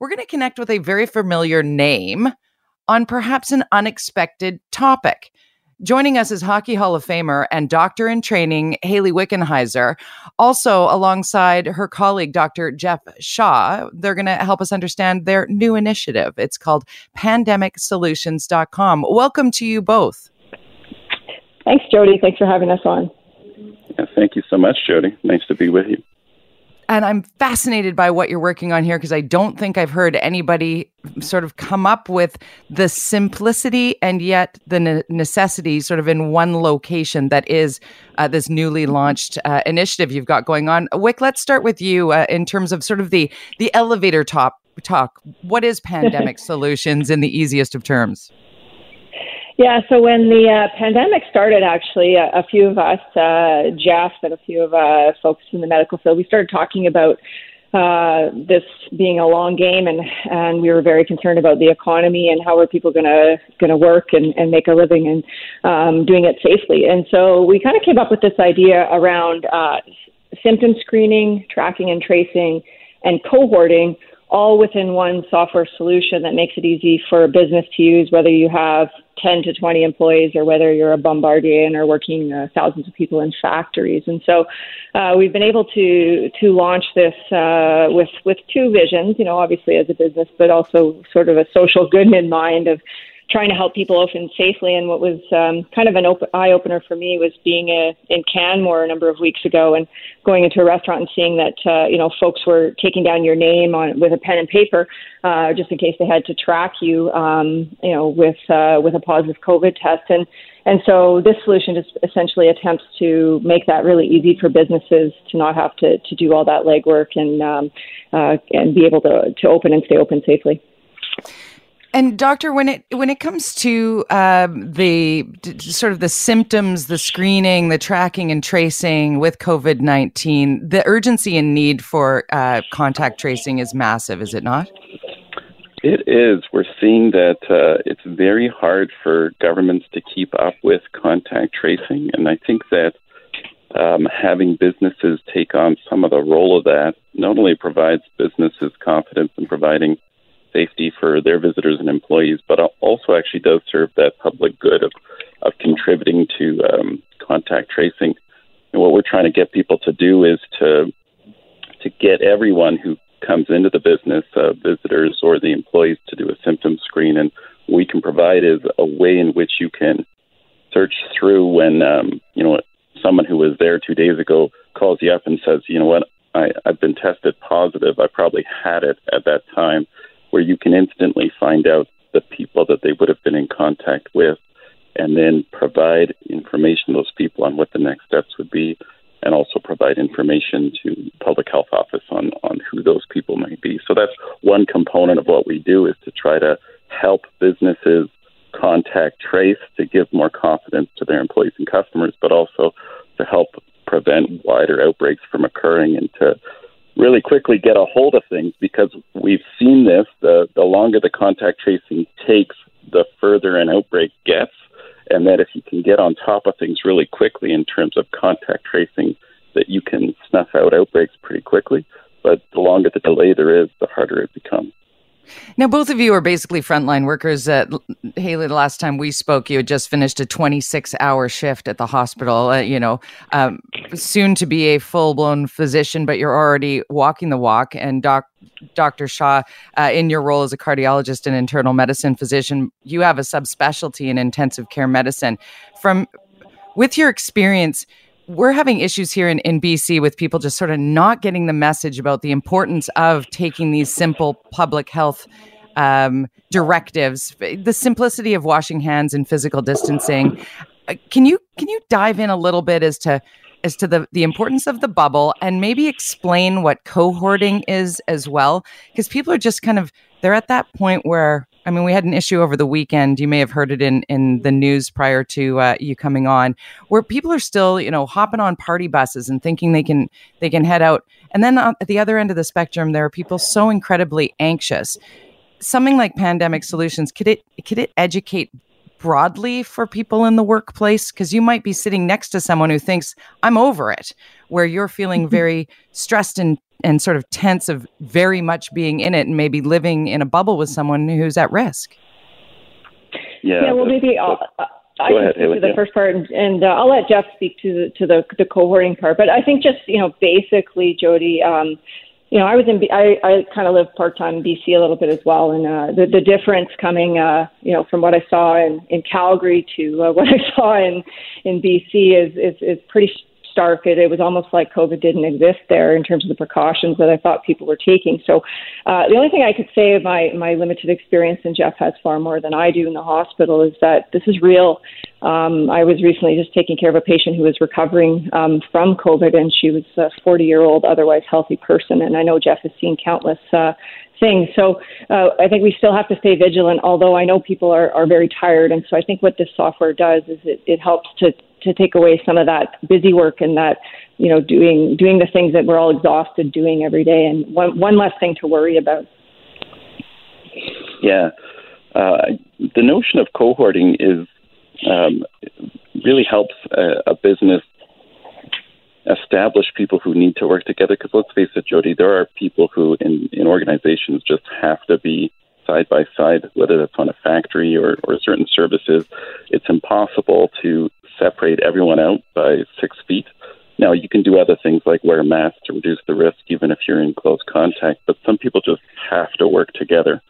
We're going to connect with a very familiar name on perhaps an unexpected topic. Joining us is Hockey Hall of Famer and doctor in training, Haley Wickenheiser. Also, alongside her colleague, Dr. Jeff Shaw, they're going to help us understand their new initiative. It's called PandemicSolutions.com. Welcome to you both. Thanks, Jody. Thanks for having us on. Yeah, thank you so much, Jody. Nice to be with you. And I'm fascinated by what you're working on here, because I don't think I've heard anybody sort of come up with the simplicity and yet the necessity sort of in one location that is this newly launched initiative you've got going on. Wick, let's start with you in terms of sort of the elevator talk. What is Pandemic Solutions in the easiest of terms? Yeah, so when the pandemic started, actually, a few of us, Jeff and a few of folks in the medical field, we started talking about this being a long game, and we were very concerned about the economy and how are people going to work and make a living and doing it safely. And so we kind of came up with this idea around symptom screening, tracking and tracing, and cohorting, all within one software solution that makes it easy for a business to use, whether you have 10 to 20 employees or whether you're a Bombardier and are working thousands of people in factories. And so we've been able to launch this with two visions, you know, obviously as a business, but also sort of a social good in mind of trying to help people open safely. And what was kind of an eye-opener for me was being in Canmore a number of weeks ago and going into a restaurant and seeing that, you know, folks were taking down your name with a pen and paper just in case they had to track you, you know, with a positive COVID test. And so this solution just essentially attempts to make that really easy for businesses to not have to do all that legwork and be able to open and stay open safely. And doctor, when it comes to the sort of the symptoms, the screening, the tracking and tracing with COVID-19, the urgency and need for contact tracing is massive, is it not? It is. We're seeing that it's very hard for governments to keep up with contact tracing. And I think that having businesses take on some of the role of that not only provides businesses confidence in providing safety for their visitors and employees, but also actually does serve that public good of contributing to contact tracing. And what we're trying to get people to do is to get everyone who comes into the business, visitors or the employees, to do a symptom screen. And what we can provide is a way in which you can search through when, you know, someone who was there 2 days ago calls you up and says, you know what, I've been tested positive. I probably had it at that time, where you can instantly find out the people that they would have been in contact with and then provide information to those people on what the next steps would be, and also provide information to public health office on who those people might be. So that's one component of what we do, is to try to help businesses contact trace to give more confidence to their employees and customers, but also to help prevent wider outbreaks from occurring and to really quickly get a hold of things, because we've seen this, the longer the contact tracing takes, the further an outbreak gets, and that if you can get on top of things really quickly in terms of contact tracing, that you can snuff out outbreaks pretty quickly. But the longer the delay there is, the harder it becomes. Now, both of you are basically frontline workers. Haley, the last time we spoke, you had just finished a 26-hour shift at the hospital, soon to be a full-blown physician, but you're already walking the walk. And Dr. Shaw, in your role as a cardiologist and internal medicine physician, you have a subspecialty in intensive care medicine. With your experience, we're having issues here in BC with people just sort of not getting the message about the importance of taking these simple public health directives, the simplicity of washing hands and physical distancing. Can you dive in a little bit as to as to the importance of the bubble, and maybe explain what cohorting is as well, because people are just kind of, they're at that point where, I mean, we had an issue over the weekend, you may have heard it in the news prior to you coming on, where people are still, you know, hopping on party buses and thinking they can head out. And then at the other end of the spectrum, there are people so incredibly anxious. Something like Pandemic Solutions, could it educate broadly for people in the workplace? Because you might be sitting next to someone who thinks, I'm over it, where you're feeling very stressed and sort of tense of very much being in it and maybe living in a bubble with someone who's at risk. Yeah, well, maybe I'll speak to the first part, and I'll let Jeff speak to the cohorting part. But I think just, you know, basically, Jody, you know, I kind of live part-time in BC a little bit as well, and the difference coming, you know, from what I saw in Calgary to what I saw in BC is pretty stark. It was almost like COVID didn't exist there in terms of the precautions that I thought people were taking. So the only thing I could say of my limited experience, and Jeff has far more than I do in the hospital, is that this is real. I was recently just taking care of a patient who was recovering from COVID, and she was a 40-year-old, otherwise healthy person. And I know Jeff has seen countless things. So I think we still have to stay vigilant, although I know people are very tired. And so I think what this software does is it helps to take away some of that busy work and that, you know, doing the things that we're all exhausted doing every day, and one less thing to worry about. Yeah. The notion of cohorting is really helps a business establish people who need to work together. Because let's face it, Jody, there are people who in organizations just have to be side by side, whether that's on a factory or certain services. It's impossible to separate everyone out by 6 feet. Now, you can do other things like wear a mask to reduce the risk, even if you're in close contact, but some people just have to work together.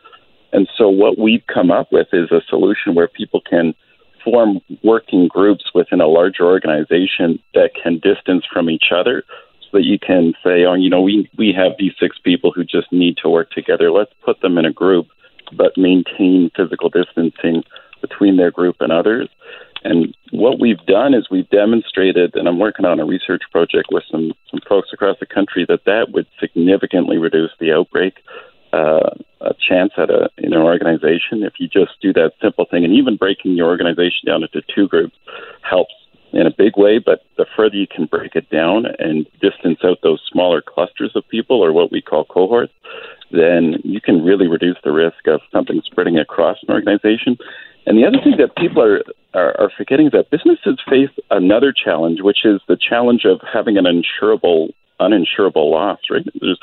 And so what we've come up with is a solution where people can form working groups within a larger organization that can distance from each other, so that you can say, oh, you know, we have these 6 people who just need to work together. Let's put them in a group, but maintain physical distancing between their group and others. And what we've done is we've demonstrated, and I'm working on a research project with some folks across the country, that would significantly reduce the outbreak. A chance at in an organization, if you just do that simple thing. And even breaking your organization down into 2 groups helps in a big way, but the further you can break it down and distance out those smaller clusters of people, or what we call cohorts, then you can really reduce the risk of something spreading across an organization. And the other thing that people are forgetting is that businesses face another challenge, which is the challenge of having an uninsurable loss, right? There's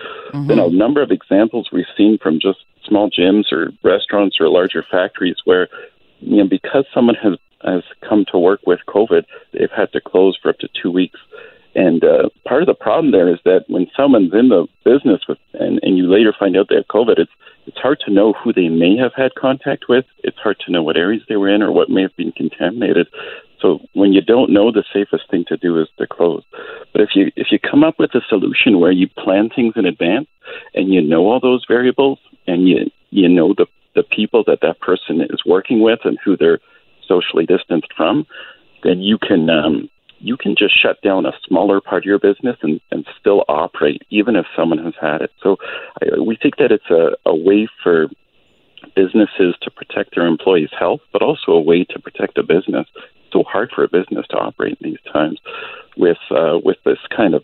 been a number of examples we've seen from just small gyms or restaurants or larger factories where, you know, because someone has come to work with COVID, they've had to close for up to 2 weeks. And part of the problem there is that when someone's in the business with, and you later find out they have COVID, it's hard to know who they may have had contact with. It's hard to know what areas they were in or what may have been contaminated. So when you don't know, the safest thing to do is to close. But if you come up with a solution where you plan things in advance and you know all those variables, and you know the people that person is working with and who they're socially distanced from, then you can just shut down a smaller part of your business and still operate, even if someone has had it. So we think that it's a way for businesses to protect their employees' health, but also a way to protect a business. It's so hard for a business to operate in these times with this kind of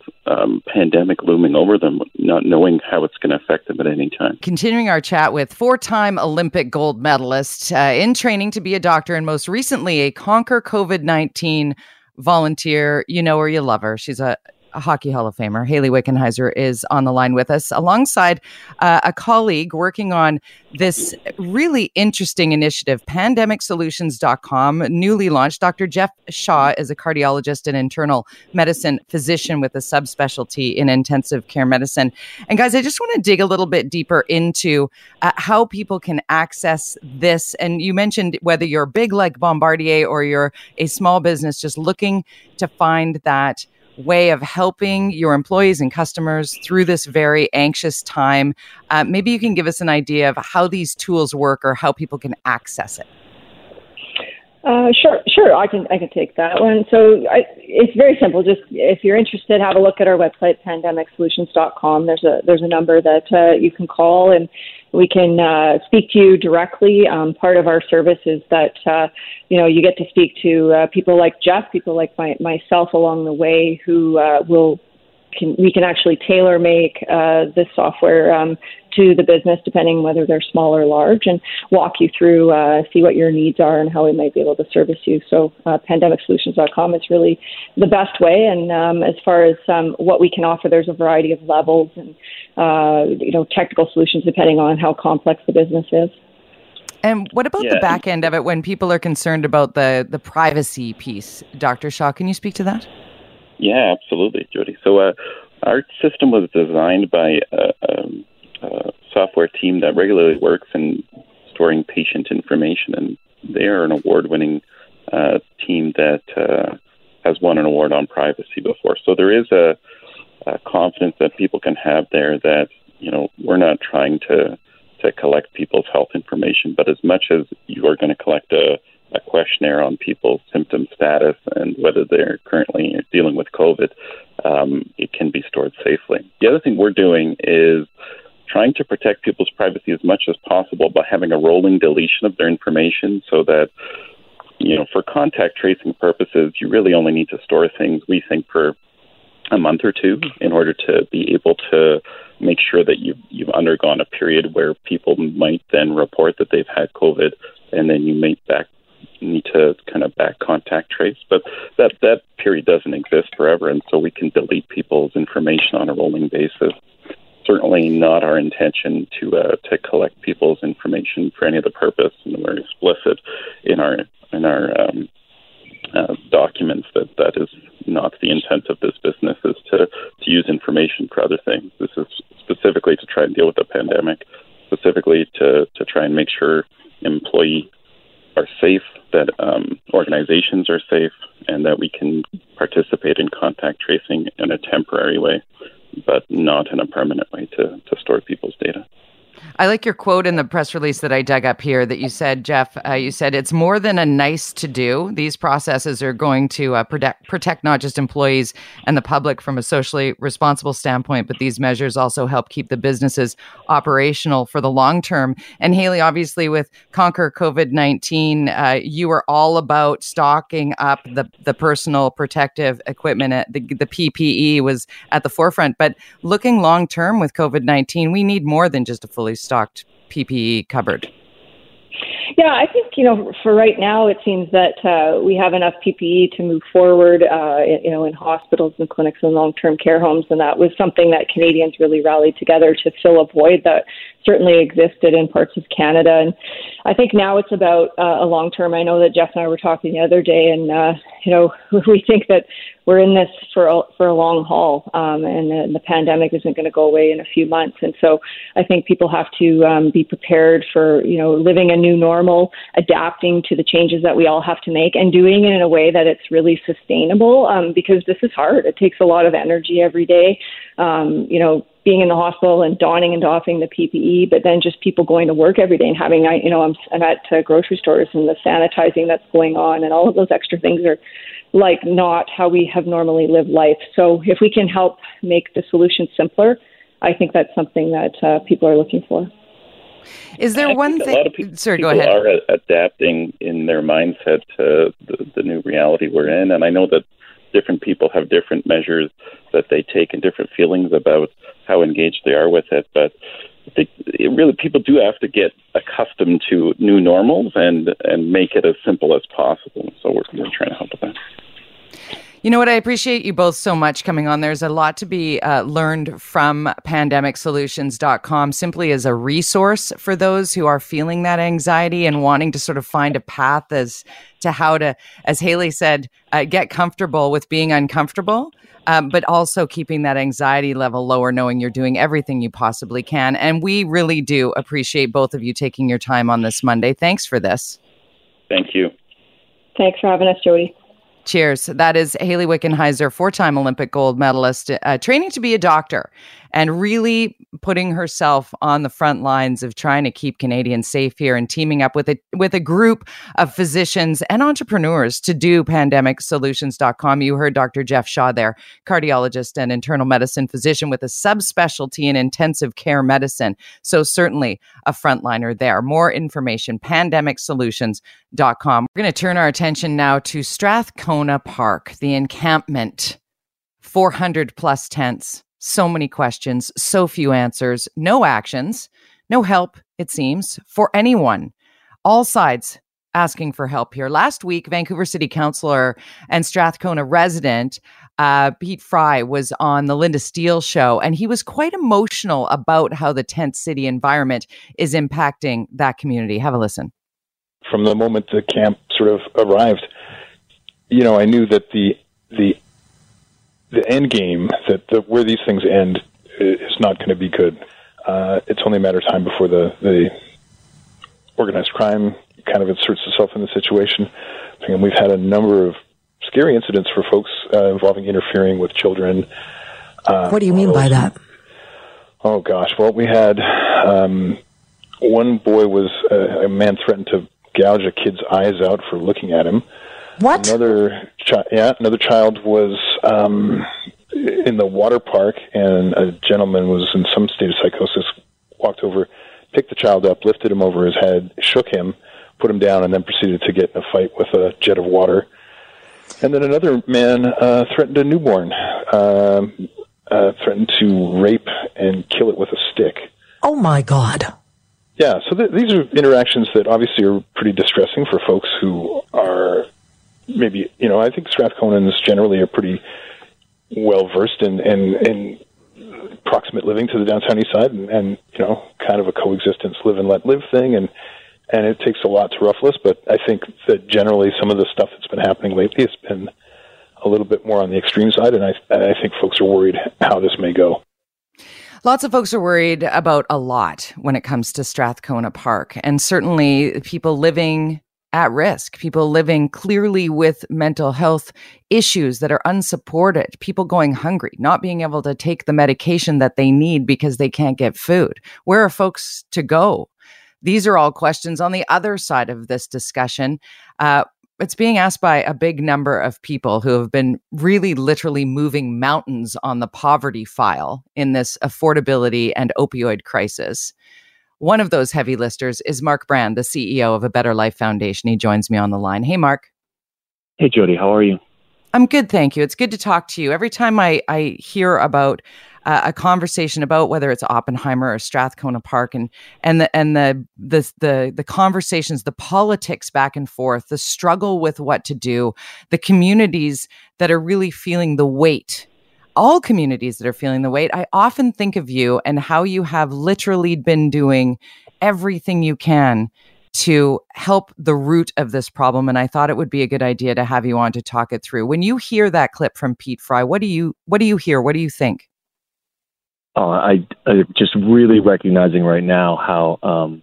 pandemic looming over them, not knowing how it's going to affect them at any time. Continuing our chat with four-time Olympic gold medalist in training to be a doctor, and most recently a Conquer COVID-19 volunteer. You know her, you love her. She's a Hockey Hall of Famer. Haley Wickenheiser is on the line with us alongside a colleague working on this really interesting initiative, PandemicSolutions.com, newly launched. Dr. Jeff Shaw is a cardiologist and internal medicine physician with a subspecialty in intensive care medicine. And guys, I just want to dig a little bit deeper into how people can access this. And you mentioned whether you're big like Bombardier or you're a small business just looking to find that way of helping your employees and customers through this very anxious time. Maybe you can give us an idea of how these tools work or how people can access it. Sure. I can take that one. So it's very simple. Just if you're interested, have a look at our website, PandemicSolutions.com. There's a number that you can call, and we can speak to you directly. Part of our service is that you get to speak to people like Jeff, people like myself along the way, who we can actually tailor make this software to the business, depending whether they're small or large, and walk you through, see what your needs are and how we might be able to service you. So pandemicsolutions.com is really the best way. And as far as what we can offer, there's a variety of levels and, technical solutions depending on how complex the business is. And what about the back end of it when people are concerned about the privacy piece? Dr. Shaw, can you speak to that? Yeah, absolutely, Jody. So our system was designed by a software team that regularly works in storing patient information, and they are an award-winning team that has won an award on privacy before. So there is a confidence that people can have there that, we're not trying to collect people's health information, but as much as you are going to collect a questionnaire on people's symptom status and whether they're currently dealing with COVID, it can be stored safely. The other thing we're doing is trying to protect people's privacy as much as possible by having a rolling deletion of their information so that, for contact tracing purposes, you really only need to store things, we think, for a month or two in order to be able to make sure that you've undergone a period where people might then report that they've had COVID, and then you need to kind of back contact trace, but that period doesn't exist forever, and so we can delete people's information on a rolling basis. Certainly not our intention to collect people's information for any other purpose, and we're explicit in our documents that is not the intent of this business, is to use information for other things. This is specifically to try and deal with the pandemic, specifically to try and make sure employees are safe, that organizations are safe, and that we can participate in contact tracing in a temporary way, but not in a permanent way to store people's data. I like your quote in the press release that I dug up here that you said, Jeff, it's more than a nice to do. These processes are going to protect not just employees and the public from a socially responsible standpoint, but these measures also help keep the businesses operational for the long term. And Haley, obviously with Conquer COVID-19, you were all about stocking up the personal protective equipment. The PPE was at the forefront, but looking long term with COVID-19, we need more than just a fully stocked PPE cupboard. Yeah, I think, for right now, it seems that we have enough PPE to move forward, in hospitals and clinics and long-term care homes. And that was something that Canadians really rallied together to fill a void that certainly existed in parts of Canada. And I think now it's about a long-term. I know that Jeff and I were talking the other day, and, we think that we're in this for a long haul, and the pandemic isn't going to go away in a few months. And so I think people have to be prepared for, living a new normal, adapting to the changes that we all have to make, and doing it in a way that it's really sustainable, because this is hard. It takes a lot of energy every day, being in the hospital and donning and doffing the PPE, but then just people going to work every day and having, I'm at grocery stores and the sanitizing that's going on, and all of those extra things are like not how we have normally lived life. So if we can help make the solution simpler, I think that's something that people are looking for. Is there one thing? A lot of people, go ahead. Are adapting in their mindset to the new reality we're in, and I know that different people have different measures that they take and different feelings about how engaged they are with it. But people do have to get accustomed to new normals and make it as simple as possible. So we're trying to help with that. You know what? I appreciate you both so much coming on. There's a lot to be learned from PandemicSolutions.com, simply as a resource for those who are feeling that anxiety and wanting to sort of find a path as to how to, as Haley said, get comfortable with being uncomfortable, but also keeping that anxiety level lower, knowing you're doing everything you possibly can. And we really do appreciate both of you taking your time on this Monday. Thanks for this. Thank you. Thanks for having us, Jody. Cheers. That is Haley Wickenheiser, four-time Olympic gold medalist, training to be a doctor and really putting herself on the front lines of trying to keep Canadians safe here and teaming up with a group of physicians and entrepreneurs to do PandemicSolutions.com. You heard Dr. Jeff Shaw there, cardiologist and internal medicine physician with a subspecialty in intensive care medicine. So certainly a frontliner there. More information, PandemicSolutions.com. We're going to turn our attention now to Strathcona Park, the encampment, 400 plus tents. So many questions, so few answers, no actions, no help, it seems, for anyone. All sides asking for help here. Last week, Vancouver City Councillor and Strathcona resident Pete Fry was on the Linda Steele show, and he was quite emotional about how the tent city environment is impacting that community. Have a listen. From the moment the camp sort of arrived, you know, I knew that the end game, that where these things end, is not going to be good. It's only a matter of time before the organized crime kind of inserts itself in the situation. And we've had a number of scary incidents for folks involving interfering with children. What do you mean by that? Oh, gosh. Well, we had one boy was a man threatened to gouge a kid's eyes out for looking at him. What? Another child was in the water park, and a gentleman was in some state of psychosis, walked over, picked the child up, lifted him over his head, shook him, put him down, and then proceeded to get in a fight with a jet of water. And then another man threatened a newborn, threatened to rape and kill it with a stick. Oh, my God. Yeah, so these are interactions that obviously are pretty distressing for folks who are... Maybe, you know, I think Strathconans generally are pretty well-versed in proximate living to the downtown east side and, you know, kind of a coexistence live and let live thing. And it takes a lot to ruffle us, but I think that generally some of the stuff that's been happening lately has been a little bit more on the extreme side, and I think folks are worried how this may go. Lots of folks are worried about a lot when it comes to Strathcona Park, and certainly people living... at risk, people living clearly with mental health issues that are unsupported, people going hungry, not being able to take the medication that they need because they can't get food. Where are folks to go? These are all questions on the other side of this discussion. It's being asked by a big number of people who have been really literally moving mountains on the poverty file in this affordability and opioid crisis. One of those heavy listers is Mark Brand, the CEO of A Better Life Foundation. He joins me on the line. Hey, Mark. Hey, Jody. How are you? I'm good, thank you. It's good to talk to you. Every time I hear about a conversation about whether it's Oppenheimer or Strathcona Park and the conversations, the politics back and forth, the struggle with what to do, the communities that are really feeling the weight. All communities that are feeling the weight, I often think of you and how you have literally been doing everything you can to help the root of this problem. And I thought it would be a good idea to have you on to talk it through. When you hear that clip from Pete Fry, what do you hear? What do you think? Oh, I just really recognizing right now how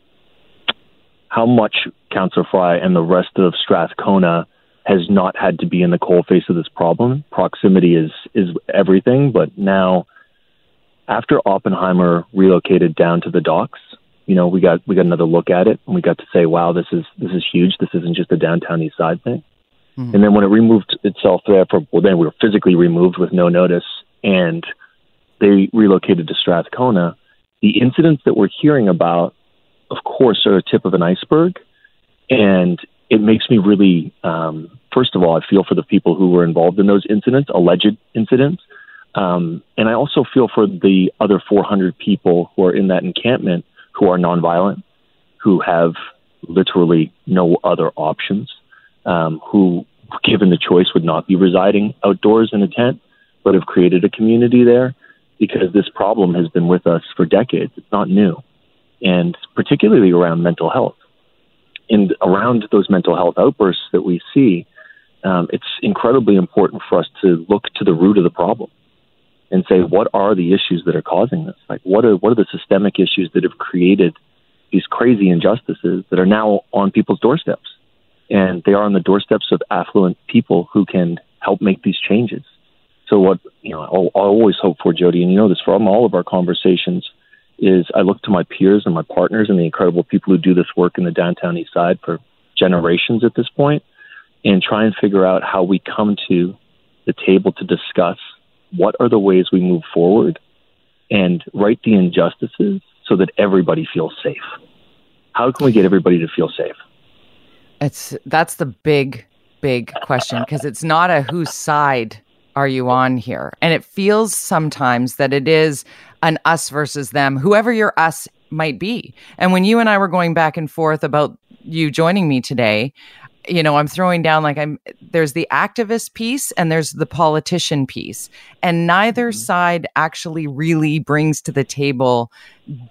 much Councillor Fry and the rest of Strathcona has not had to be in the coalface of this problem. Proximity is everything, but now after Oppenheimer relocated down to the docks, you know, we got another look at it and we got to say, wow, this is huge. This isn't just a downtown east side thing. Mm-hmm. And then when it removed itself there then we were physically removed with no notice and they relocated to Strathcona. The incidents that we're hearing about, of course, are a tip of an iceberg, and it makes me really, first of all, I feel for the people who were involved in those incidents, alleged incidents. And I also feel for the other 400 people who are in that encampment who are nonviolent, who have literally no other options, who, given the choice, would not be residing outdoors in a tent, but have created a community there because this problem has been with us for decades. It's not new, and particularly around mental health. And around those mental health outbursts that we see, it's incredibly important for us to look to the root of the problem and say, what are the issues that are causing this? Like, what are the systemic issues that have created these crazy injustices that are now on people's doorsteps? and they are on the doorsteps of affluent people who can help make these changes. So what, you know, I always hope for, Jody, and you know this from all of our conversations, is I look to my peers and my partners and the incredible people who do this work in the downtown east side for generations at this point, and try and figure out how we come to the table to discuss what are the ways we move forward and right the injustices so that everybody feels safe. How can we get everybody to feel safe? That's the big question, because it's not a whose side are you on here. And it feels sometimes that it is an us versus them, whoever your us might be. And when you and I were going back and forth about you joining me today, you know, I'm throwing down like there's the activist piece and there's the politician piece. And neither side actually really brings to the table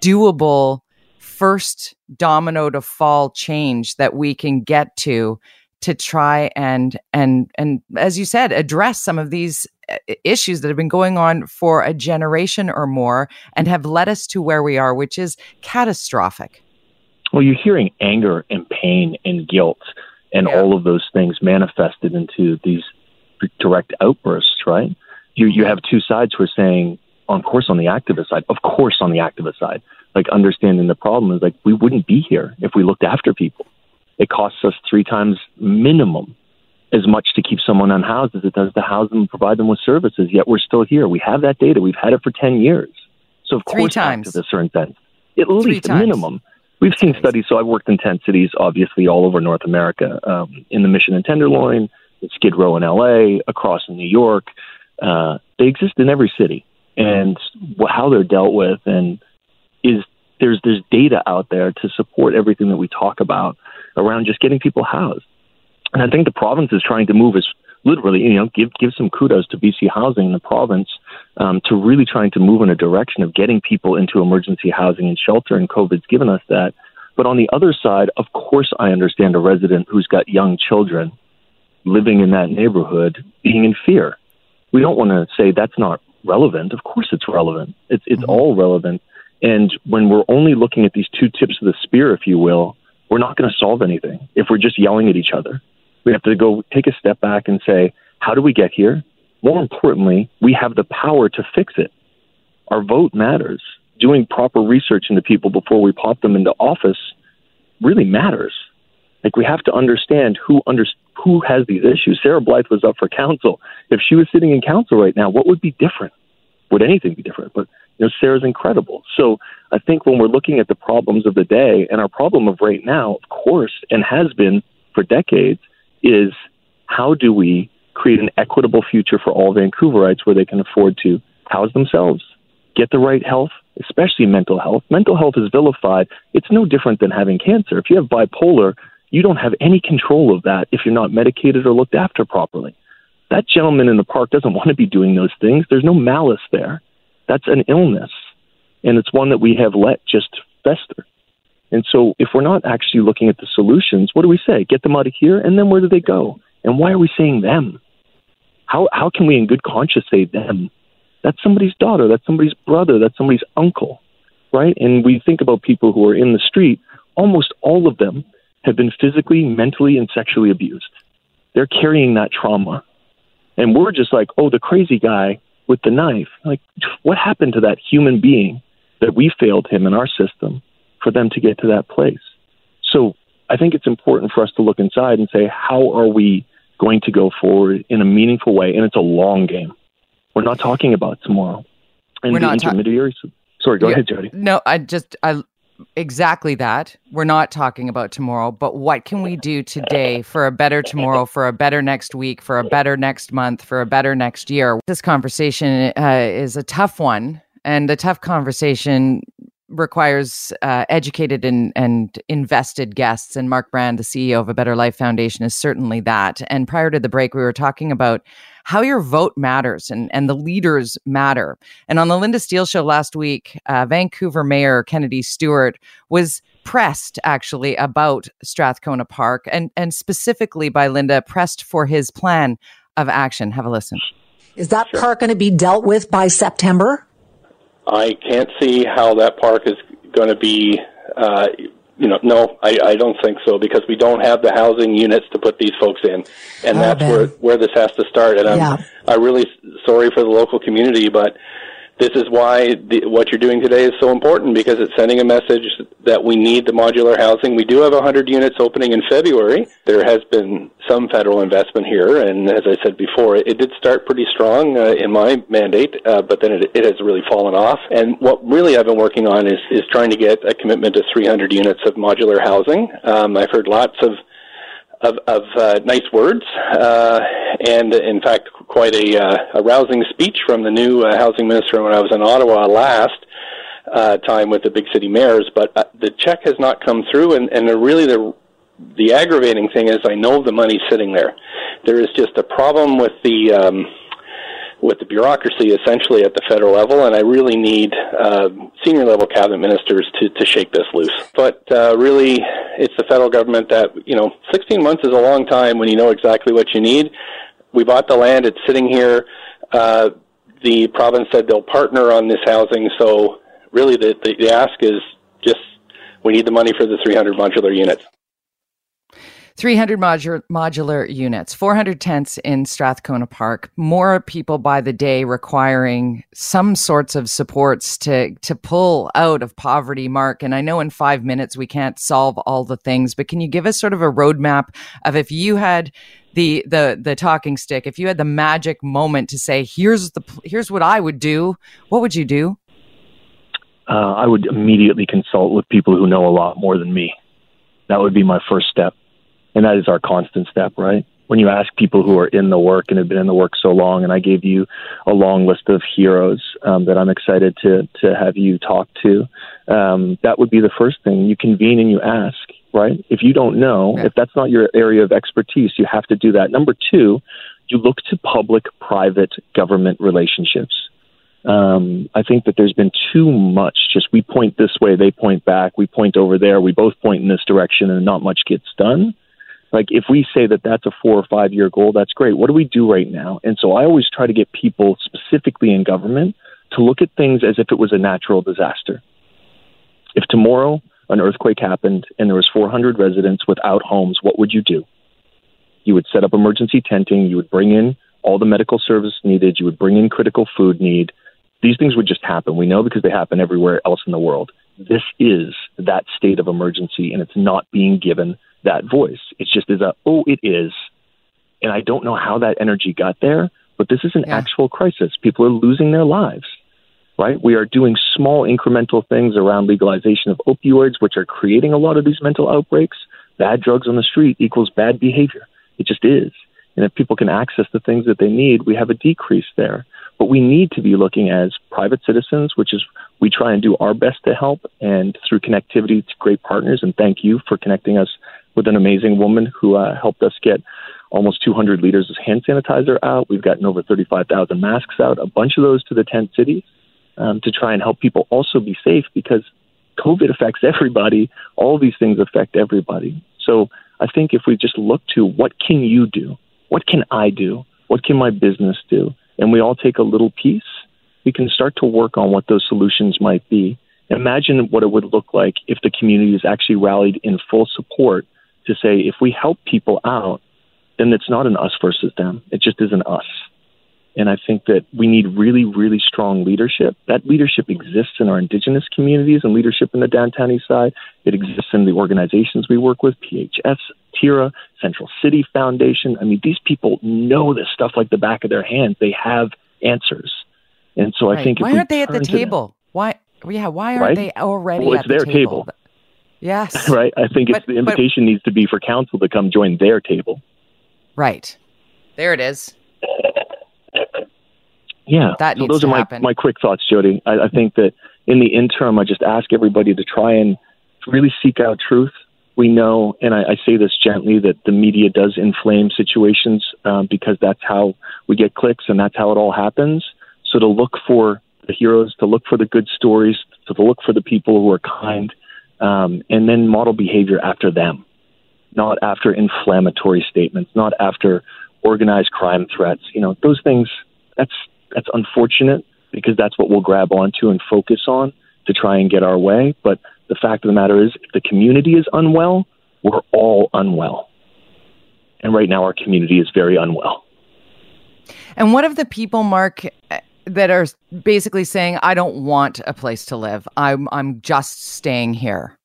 doable first domino to fall change that we can get to try and as you said, address some of these issues that have been going on for a generation or more and have led us to where we are, which is catastrophic. Well, you're hearing anger and pain and guilt and all of those things manifested into these direct outbursts, right? You have two sides who are saying, of course on the activist side, like understanding the problem is like, we wouldn't be here if we looked after people. It costs us 3 times minimum as much to keep someone unhoused as it does to house them and provide them with services. Yet we're still here. We have that data. We've had it for 10 years. So of course, activists are intense. At least minimum. We've seen studies, so I've worked in tent cities, obviously, all over North America, in the Mission and Tenderloin, Skid Row in LA, across in New York. They exist in every city. And how they're dealt with and is there's data out there to support everything that we talk about around just getting people housed. And I think the province is trying to move is literally, you know, give some kudos to BC Housing in the province to really trying to move in a direction of getting people into emergency housing and shelter, and COVID's given us that. But on the other side, of course, I understand a resident who's got young children living in that neighborhood being in fear. We don't want to say that's not relevant. Of course it's relevant. It's all relevant. And when we're only looking at these two tips of the spear, if you will, we're not going to solve anything if we're just yelling at each other. We have to go take a step back and say, how do we get here? More importantly, we have the power to fix it. Our vote matters. Doing proper research into people before we pop them into office really matters. Like, we have to understand who has these issues. Sarah Blythe was up for council. If she was sitting in council right now, what would be different? Would anything be different? But you know, Sarah's incredible. So I think when we're looking at the problems of the day, and our problem of right now, of course, and has been for decades, is how do we create an equitable future for all Vancouverites where they can afford to house themselves, get the right health, especially mental health. Mental health is vilified. It's no different than having cancer. If you have bipolar, you don't have any control of that if you're not medicated or looked after properly. That gentleman in the park doesn't want to be doing those things. There's no malice there. That's an illness, and it's one that we have let just fester. And so if we're not actually looking at the solutions, what do we say? Get them out of here, and then where do they go? And why are we saying them? How can we in good conscience say them? That's somebody's daughter. That's somebody's brother. That's somebody's uncle, right? And we think about people who are in the street. Almost all of them have been physically, mentally, and sexually abused. They're carrying that trauma. And we're just like, oh, the crazy guy with the knife. Like, what happened to that human being that we failed him in our system for them to get to that place? So I think it's important for us to look inside and say, how are we going to go forward in a meaningful way? And it's a long game. We're not talking about tomorrow. And we're not intermediaries. Sorry, go ahead, Jody. No, exactly that. We're not talking about tomorrow, but what can we do today for a better tomorrow, for a better next week, for a better next month, for a better next year? This conversation is a tough one, and a tough conversation requires educated and invested guests. And Mark Brand, the CEO of A Better Life Foundation, is certainly that. And prior to the break, we were talking about how your vote matters and the leaders matter. And on the Linda Steele show last week, Vancouver Mayor Kennedy Stewart was pressed actually about Strathcona Park and specifically by Linda, pressed for his plan of action. Have a listen. Is that park going to be dealt with by September? I can't see how that park is going to be You know, no, I don't think so, because we don't have the housing units to put these folks in, and that's where this has to start. And I'm really sorry for the local community, but this is why what you're doing today is so important, because it's sending a message that we need the modular housing. We do have 100 units opening in February. There has been some federal investment here, and as I said before, it did start pretty strong in my mandate, but then it has really fallen off. And what really I've been working on is trying to get a commitment to 300 units of modular housing. I've heard lots of nice words, and in fact, quite a rousing speech from the new housing minister when I was in Ottawa last time with the big city mayors. But the check has not come through, and really the aggravating thing is I know the money's sitting there. There is just a problem with the bureaucracy essentially at the federal level, and I really need senior level cabinet ministers to shake this loose. But really, it's the federal government that, you know, 16 months is a long time when you know exactly what you need. We bought the land. It's sitting here. The province said they'll partner on this housing. So really the ask is just we need the money for the 300 modular units. 300 modular units, 400 tents in Strathcona Park, more people by the day requiring some sorts of supports to pull out of poverty, Mark. And I know in 5 minutes we can't solve all the things, but can you give us sort of a roadmap of if you had the talking stick, if you had the magic moment to say, here's what I would do, what would you do? I would immediately consult with people who know a lot more than me. That would be my first step. And that is our constant step, right? When you ask people who are in the work and have been in the work so long, and I gave you a long list of heroes that I'm excited to have you talk to, that would be the first thing. You convene and you ask, right? If you don't know, if that's not your area of expertise, you have to do that. Number two, you look to public-private government relationships. I think that there's been too much, just we point this way, they point back, we point over there, we both point in this direction, and not much gets done. Like, if we say that that's a 4 or 5 year goal, that's great. What do we do right now? And so I always try to get people specifically in government to look at things as if it was a natural disaster. If tomorrow an earthquake happened and there was 400 residents without homes, what would you do? You would set up emergency tenting. You would bring in all the medical service needed. You would bring in critical food need. These things would just happen. We know because they happen everywhere else in the world. This is that state of emergency, and it's not being given that voice. It's just is a, oh, it is. And I don't know how that energy got there, but this is an actual crisis. People are losing their lives, right? We are doing small incremental things around legalization of opioids, which are creating a lot of these mental outbreaks. Bad drugs on the street equals bad behavior. It just is. And if people can access the things that they need, we have a decrease there. But we need to be looking as private citizens, which is we try and do our best to help, and through connectivity to great partners. And thank you for connecting us with an amazing woman who helped us get almost 200 liters of hand sanitizer out. We've gotten over 35,000 masks out, a bunch of those to the 10 cities to try and help people also be safe, because COVID affects everybody. All these things affect everybody. So I think if we just look to what can you do? What can I do? What can my business do? And we all take a little piece, we can start to work on what those solutions might be. Imagine what it would look like if the community is actually rallied in full support to say, if we help people out, then it's not an us versus them. It just isn't us. And I think that we need really, really strong leadership. That leadership exists in our Indigenous communities and leadership in the Downtown East Side. It exists in the organizations we work with, PHS, Tira, Central City Foundation. I mean, these people know this stuff like the back of their hand. They have answers. And so I think... Why aren't they at the table? Why aren't they already at the table? It's their table. Yes. Right? I think the invitation needs to be for council to come join their table. Right. There it is. Yeah. That so those are my quick thoughts, Jody. I think that in the interim, I just ask everybody to try and really seek out truth. We know, and I say this gently, that the media does inflame situations because that's how we get clicks and that's how it all happens. So to look for the heroes, to look for the good stories, to look for the people who are kind, and then model behavior after them, not after inflammatory statements, not after organized crime threats. You know, those things, that's unfortunate because that's what we'll grab onto and focus on to try and get our way. But The fact of the matter is, if the community is unwell, we're all unwell. And right now, our community is very unwell. And what of the people, Mark, that are basically saying, I don't want a place to live. I'm just staying here.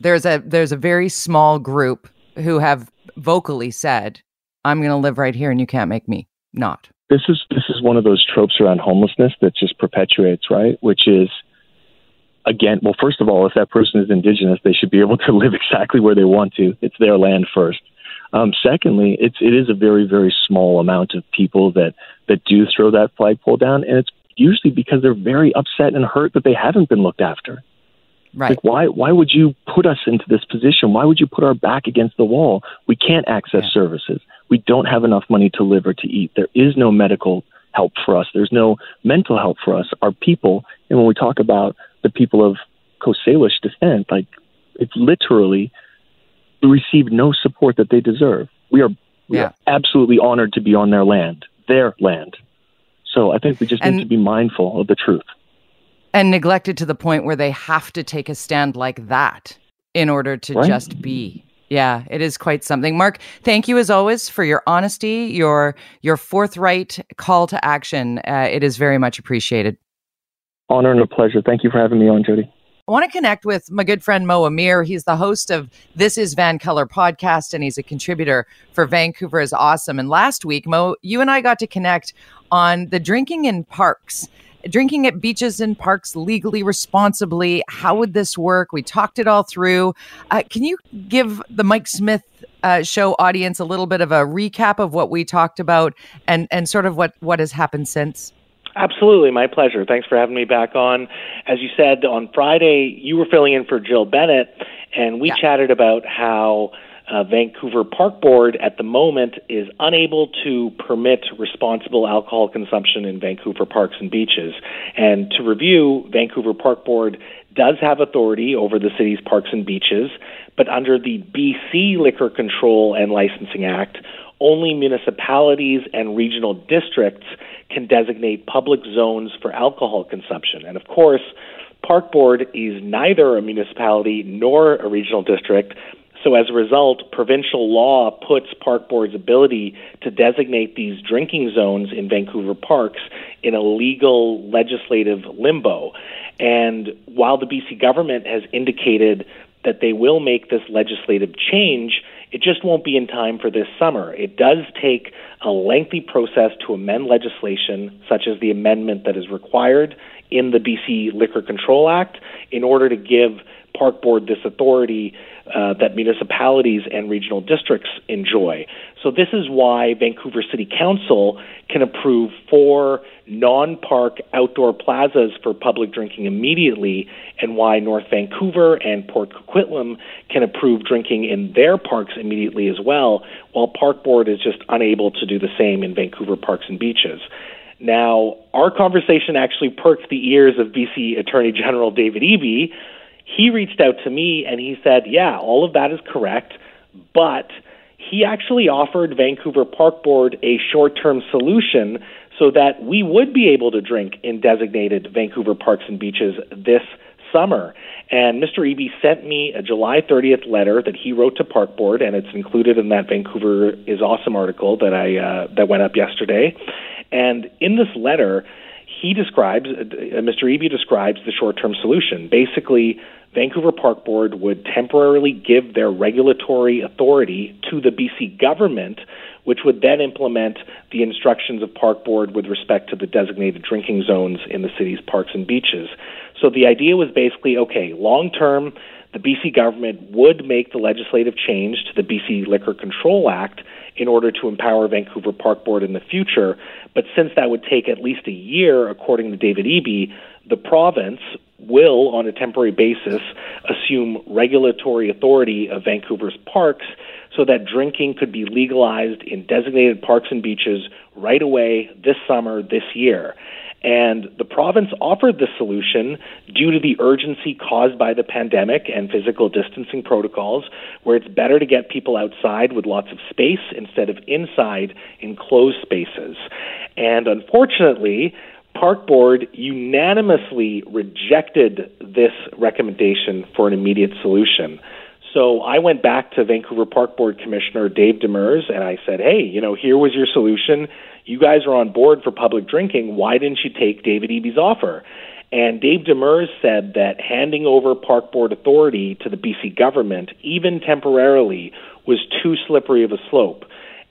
There's a very small group who have vocally said, I'm going to live right here and you can't make me not. This is one of those tropes around homelessness that just perpetuates, right? Which is, again, well, first of all, if that person is Indigenous, they should be able to live exactly where they want to. It's their land first. Secondly, it is a very, very small amount of people that do throw that flagpole down, and it's usually because they're very upset and hurt that they haven't been looked after. Right. Like, why would you put us into this position? Why would you put our back against the wall? We can't access services. We don't have enough money to live or to eat. There is no medical help for us. There's no mental help for us. Our people, and when we talk about the people of Coast Salish descent, like, it's literally received no support that they deserve. We are absolutely honored to be on their land. So I think we just need to be mindful of the truth. And neglected to the point where they have to take a stand like that in order to just be. Yeah, it is quite something. Mark, thank you as always for your honesty, your forthright call to action. It is very much appreciated. Honor and a pleasure. Thank you for having me on, Jody. I want to connect with my good friend Mo Amir. He's the host of This Is Vancolour podcast, and he's a contributor for Vancouver Is Awesome. And last week, Mo, you and I got to connect on the drinking at beaches and parks legally, responsibly. How would this work? We talked it all through. Can you give the Mike Smith show audience a little bit of a recap of what we talked about and sort of what has happened since? Absolutely. My pleasure. Thanks for having me back on. As you said, on Friday, you were filling in for Jill Bennett, and we chatted about how Vancouver Park Board at the moment is unable to permit responsible alcohol consumption in Vancouver parks and beaches. And to review, Vancouver Park Board does have authority over the city's parks and beaches, but under the BC Liquor Control and Licensing Act, only municipalities and regional districts can designate public zones for alcohol consumption. And of course, Park Board is neither a municipality nor a regional district. So as a result, provincial law puts Park Board's ability to designate these drinking zones in Vancouver parks in a legal legislative limbo. And while the BC government has indicated that they will make this legislative change, it just won't be in time for this summer. It does take a lengthy process to amend legislation, such as the amendment that is required in the BC Liquor Control Act, in order to give Park Board this authority that municipalities and regional districts enjoy. So this is why Vancouver City Council can approve 4 non-park outdoor plazas for public drinking immediately, and why North Vancouver and Port Coquitlam can approve drinking in their parks immediately as well, while Park Board is just unable to do the same in Vancouver parks and beaches. Now, our conversation actually perked the ears of BC Attorney General David Eby. He reached out to me and he said, yeah, all of that is correct, but he actually offered Vancouver Park Board a short-term solution so that we would be able to drink in designated Vancouver parks and beaches this summer. And Mr. Eby sent me a July 30th letter that he wrote to Park Board, and it's included in that Vancouver Is Awesome article that that went up yesterday. And in this letter, Mr. Eby describes the short-term solution. Basically, Vancouver Park Board would temporarily give their regulatory authority to the BC government, which would then implement the instructions of Park Board with respect to the designated drinking zones in the city's parks and beaches. So the idea was basically, okay, long-term, the BC government would make the legislative change to the BC Liquor Control Act in order to empower Vancouver Park Board in the future. But since that would take at least a year, according to David Eby, the province will, on a temporary basis, assume regulatory authority of Vancouver's parks so that drinking could be legalized in designated parks and beaches right away this summer, this year. And the province offered the solution due to the urgency caused by the pandemic and physical distancing protocols, where it's better to get people outside with lots of space instead of inside in closed spaces. And unfortunately, Park Board unanimously rejected this recommendation for an immediate solution. So I went back to Vancouver Park Board Commissioner Dave Demers, and I said, hey, you know, here was your solution. You guys are on board for public drinking. Why didn't you take David Eby's offer? And Dave Demers said that handing over Park Board authority to the BC government, even temporarily, was too slippery of a slope.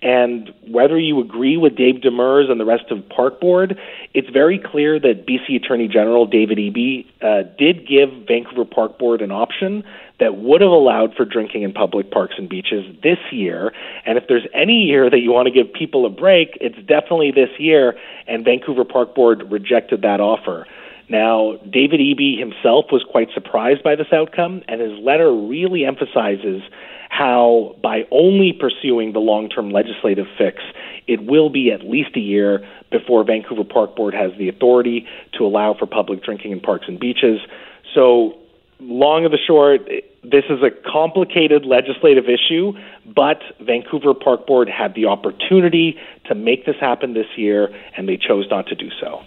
And whether you agree with Dave Demers and the rest of Park Board, it's very clear that BC Attorney General David Eby did give Vancouver Park Board an option that would have allowed for drinking in public parks and beaches this year. And if there's any year that you want to give people a break, it's definitely this year, and Vancouver Park Board rejected that offer. Now, David Eby himself was quite surprised by this outcome, and his letter really emphasizes how by only pursuing the long-term legislative fix, it will be at least a year before Vancouver Park Board has the authority to allow for public drinking in parks and beaches. So, long of the short, this is a complicated legislative issue, but Vancouver Park Board had the opportunity to make this happen this year, and they chose not to do so.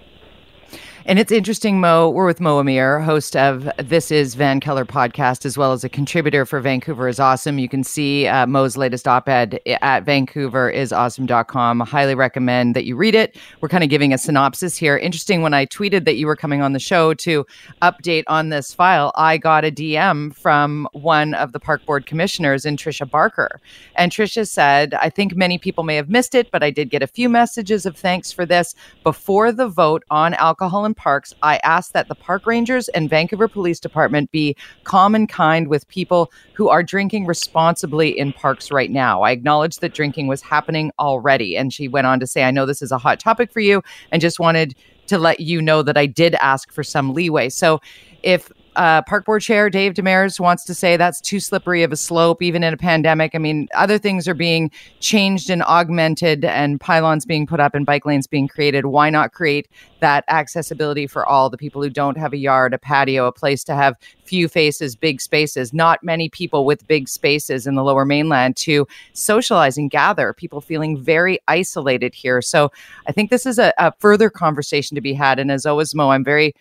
And it's interesting, Mo, we're with Mo Amir, host of This Is Vancolour podcast, as well as a contributor for Vancouver Is Awesome. You can see Mo's latest op-ed at VancouverIsAwesome.com. I highly recommend that you read it. We're kind of giving a synopsis here. Interesting, when I tweeted that you were coming on the show to update on this file, I got a DM from one of the Park Board commissioners in Trisha Barker. And Trisha said, I think many people may have missed it, but I did get a few messages of thanks for this. Before the vote on alcohol and parks, I ask that the park rangers and Vancouver Police Department be calm and kind with people who are drinking responsibly in parks right now. I acknowledge that drinking was happening already. And she went on to say, I know this is a hot topic for you and just wanted to let you know that I did ask for some leeway. So if Park Board Chair Dave Demers wants to say that's too slippery of a slope, even in a pandemic. I mean, other things are being changed and augmented and pylons being put up and bike lanes being created. Why not create that accessibility for all the people who don't have a yard, a patio, a place to have few faces, big spaces, not many people with big spaces in the Lower Mainland to socialize and gather, people feeling very isolated here. So I think this is a further conversation to be had. And as always, Mo, I'm very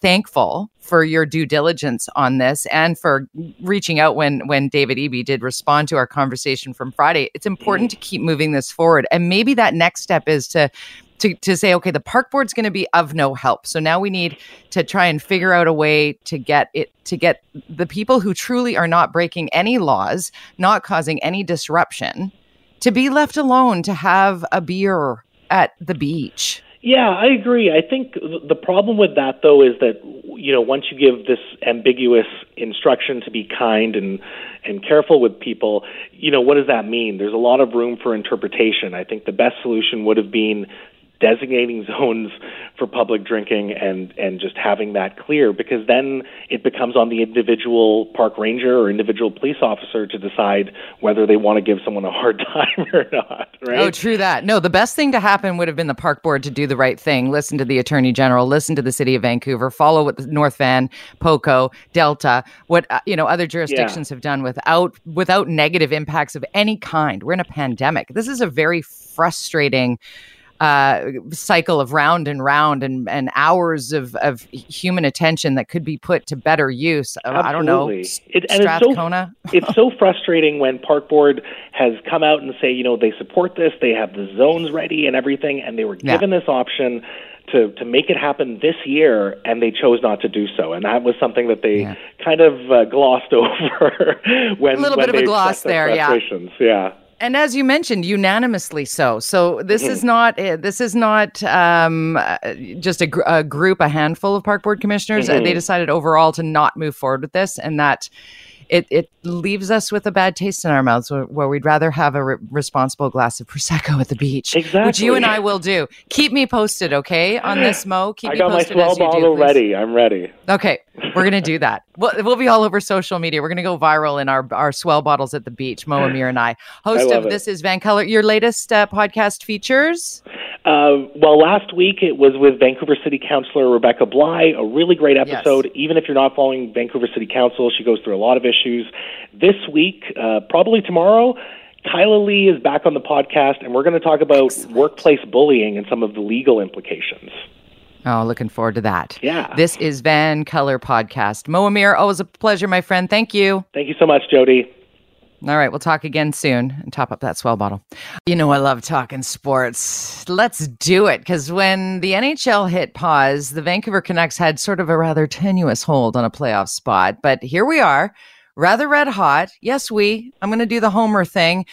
thankful for your due diligence on this and for reaching out when David Eby did respond to our conversation from Friday. It's important to keep moving this forward. And maybe that next step is to say, okay, the park board's going to be of no help. So now we need to try and figure out a way to get the people who truly are not breaking any laws, not causing any disruption, to be left alone to have a beer at the beach. Yeah, I agree. I think the problem with that, though, is that, you know, once you give this ambiguous instruction to be kind and careful with people, you know, what does that mean? There's a lot of room for interpretation. I think the best solution would have been designating zones for public drinking and just having that clear, because then it becomes on the individual park ranger or individual police officer to decide whether they want to give someone a hard time or not, right? Oh, true that. No, the best thing to happen would have been the park board to do the right thing, listen to the Attorney General, listen to the City of Vancouver, follow what the North Van, POCO, Delta, what other jurisdictions have done without negative impacts of any kind. We're in a pandemic. This is a very frustrating cycle of round and round and hours of human attention that could be put to better use. Absolutely. I don't know, Strathcona. It's so frustrating when Park Board has come out and say, you know, they support this, they have the zones ready and everything, and they were given this option to make it happen this year, and they chose not to do so. And that was something that they kind of glossed over. A little bit of a gloss there. And as you mentioned, unanimously so. So this is not just a group, a handful of Park Board commissioners. Mm-hmm. They decided overall to not move forward with this, and that it leaves us with a bad taste in our mouths where we'd rather have a responsible glass of Prosecco at the beach, which you and I will do. Keep me posted, okay, on this, Mo. Keep me posted. I got my 12 bottle ready. I'm ready. Okay, we're going to do that. We'll be all over social media. We're going to go viral in our swell bottles at the beach, Mo Amir and I. Host of This Is Vancolour. Your latest podcast features? Well, last week it was with Vancouver City Councillor Rebecca Bly, a really great episode. Yes. Even if you're not following Vancouver City Council, she goes through a lot of issues. This week, probably tomorrow, Kyla Lee is back on the podcast, and we're going to talk about workplace bullying and some of the legal implications. Oh, looking forward to that. Yeah. This is Vancolour Podcast. Mo Amir, always a pleasure, my friend. Thank you. Thank you so much, Jody. All right, we'll talk again soon and top up that swell bottle. You know, I love talking sports. Let's do it, because when the NHL hit pause, the Vancouver Canucks had sort of a rather tenuous hold on a playoff spot. But here we are, rather red hot. Yes, I'm going to do the Homer thing.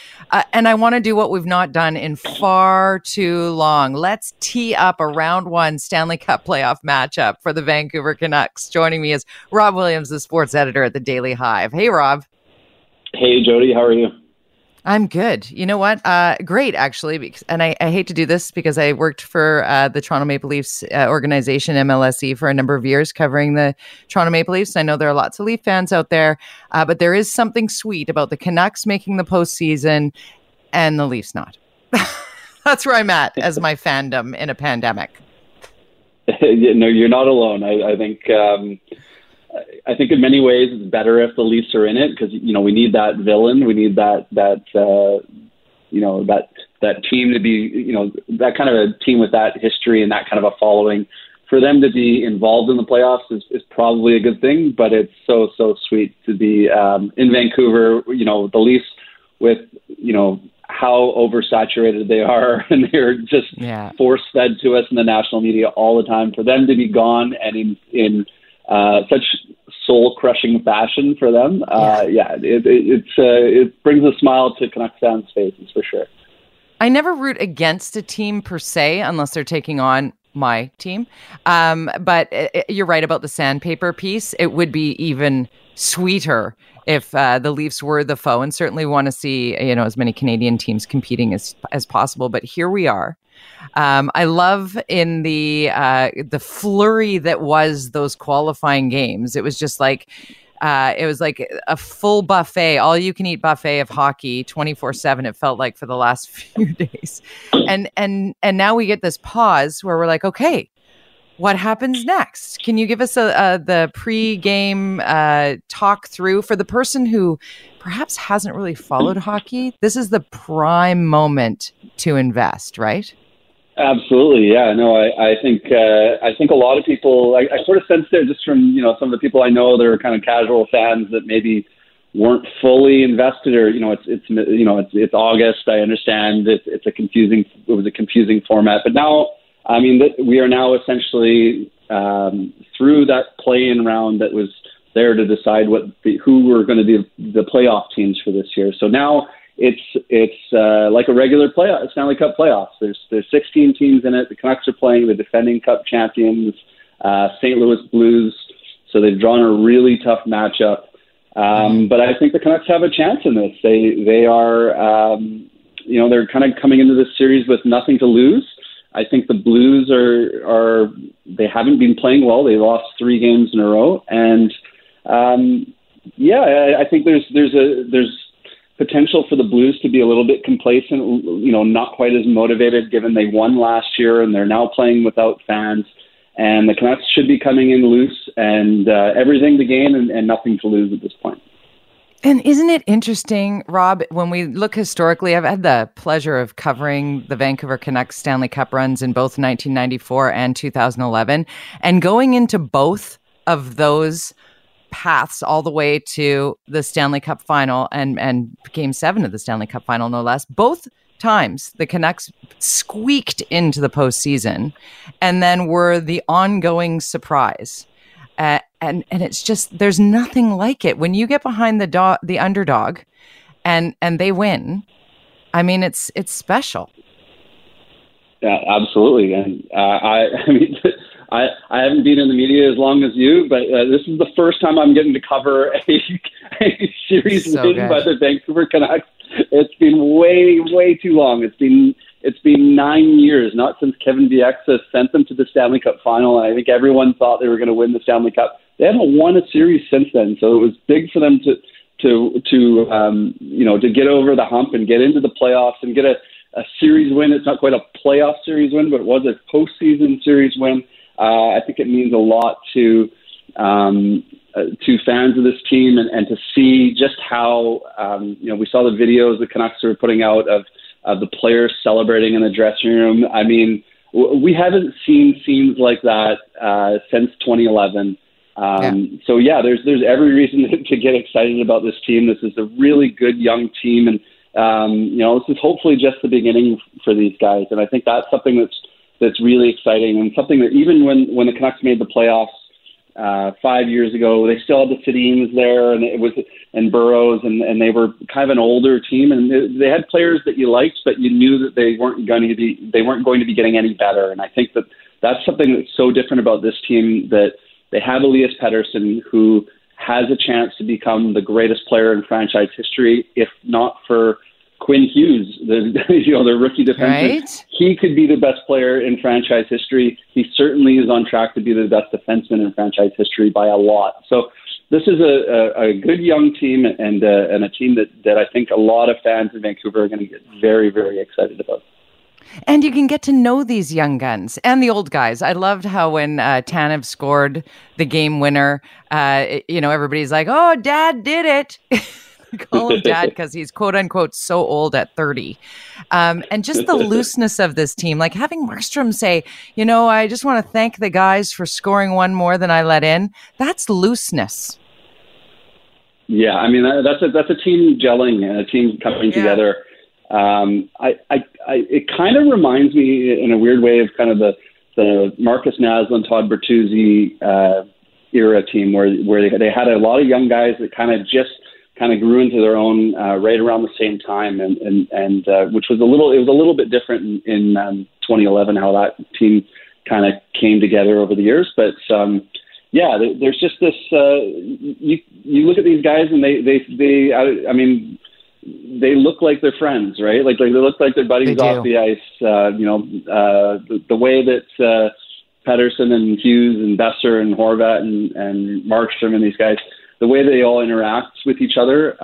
And I want to do what we've not done in far too long. Let's tee up a round one Stanley Cup playoff matchup for the Vancouver Canucks. Joining me is Rob Williams, the sports editor at the Daily Hive. Hey, Rob. Hey, Jody, how are you? I'm good. You know what? Great, actually. And I hate to do this because I worked for the Toronto Maple Leafs organization, MLSE, for a number of years covering the Toronto Maple Leafs. I know there are lots of Leaf fans out there, but there is something sweet about the Canucks making the postseason and the Leafs not. That's where I'm at as my fandom in a pandemic. No, you're not alone. I think in many ways it's better if the Leafs are in it, because you know we need that villain, we need that team to be, you know, that kind of a team with that history and that kind of a following. For them to be involved in the playoffs is probably a good thing, but it's so sweet to be in Vancouver. You know, the Leafs, with you know how oversaturated they are, and they're just force-fed to us in the national media all the time. For them to be gone and in such soul-crushing fashion for them, it brings a smile to Canucks fans' faces for sure. I never root against a team per se, unless they're taking on my team. But you're right about the sandpaper piece. It would be even sweeter if the Leafs were the foe, and certainly want to see, you know, as many Canadian teams competing as possible. But here we are. I love in the flurry that was those qualifying games. It was just like a full buffet, all you can eat buffet of hockey 24/7. It felt like for the last few days, and now we get this pause where we're like, okay, what happens next? Can you give us the pre-game talk through for the person who perhaps hasn't really followed hockey? This is the prime moment to invest, right? Absolutely, yeah. No, I think a lot of people. I sort of sense there, just from you know some of the people I know that are kind of casual fans that maybe weren't fully invested, or you know it's August. I understand it was a confusing format, but now I mean we are now essentially through that play-in round that was there to decide who were going to be the playoff teams for this year. So now. It's like a regular playoff, Stanley Cup playoffs. There's 16 teams in it. The Canucks are playing the defending Cup champions, St. Louis Blues. So they've drawn a really tough matchup. But I think the Canucks have a chance in this. They are, you know, they're kind of coming into this series with nothing to lose. I think the Blues are they haven't been playing well. They lost 3 games in a row, and I think there's potential for the Blues to be a little bit complacent, you know, not quite as motivated given they won last year and they're now playing without fans. And the Canucks should be coming in loose and everything to gain and nothing to lose at this point. And isn't it interesting, Rob, when we look historically, I've had the pleasure of covering the Vancouver Canucks Stanley Cup runs in both 1994 and 2011, and going into both of those paths all the way to the Stanley Cup final and Game 7 of the Stanley Cup final, no less. Both times, the Canucks squeaked into the postseason and then were the ongoing surprise. And it's just, there's nothing like it. When you get behind the underdog and they win, I mean, it's special. Yeah, absolutely. And I mean... I haven't been in the media as long as you, but this is the first time I'm getting to cover a series win by the Vancouver Canucks. It's been way, way too long. It's been 9 years, not since Kevin Bieksa sent them to the Stanley Cup final, and I think everyone thought they were going to win the Stanley Cup. They haven't won a series since then, so it was big for them to you know to get over the hump and get into the playoffs and get a series win. It's not quite a playoff series win, but it was a postseason series win. I think it means a lot to fans of this team and to see just how, you know, we saw the videos the Canucks were putting out of the players celebrating in the dressing room. I mean, we haven't seen scenes like that since 2011. So yeah, there's every reason to get excited about this team. This is a really good young team, and you know, this is hopefully just the beginning for these guys. And I think that's something that's really exciting, and something that even when the Canucks made the playoffs 5 years ago, they still had the Sedins there, and it was and Burrows, and they were kind of an older team, and they had players that you liked, but you knew that they weren't going to be getting any better. And I think that's something that's so different about this team, that they have Elias Pettersson, who has a chance to become the greatest player in franchise history. If not for Quinn Hughes, their rookie defenseman, right? He could be the best player in franchise history. He certainly is on track to be the best defenseman in franchise history by a lot. So this is a good young team, and a team that I think a lot of fans in Vancouver are going to get very, very excited about. And you can get to know these young guns and the old guys. I loved how when Tanev scored the game winner, everybody's like, "Oh, Dad did it." Call him Dad because he's quote unquote so old at 30. And just the looseness of this team, like having Markstrom say, you know, I just want to thank the guys for scoring one more than I let in. That's looseness. Yeah, I mean, that's a team gelling and a team coming together. It kind of reminds me in a weird way of kind of the Marcus Naslund, Todd Bertuzzi era team where they had a lot of young guys that kind of grew into their own right around the same time, and which was a little bit different in 2011 how that team kind of came together over the years, but. Yeah, there's just this. You look at these guys, and they. I mean, they look like they're friends, right? Like they look like they're buddies off the ice. The way that Pettersson and Hughes and Besser and Horvat and Markstrom and these guys, the way they all interact with each other.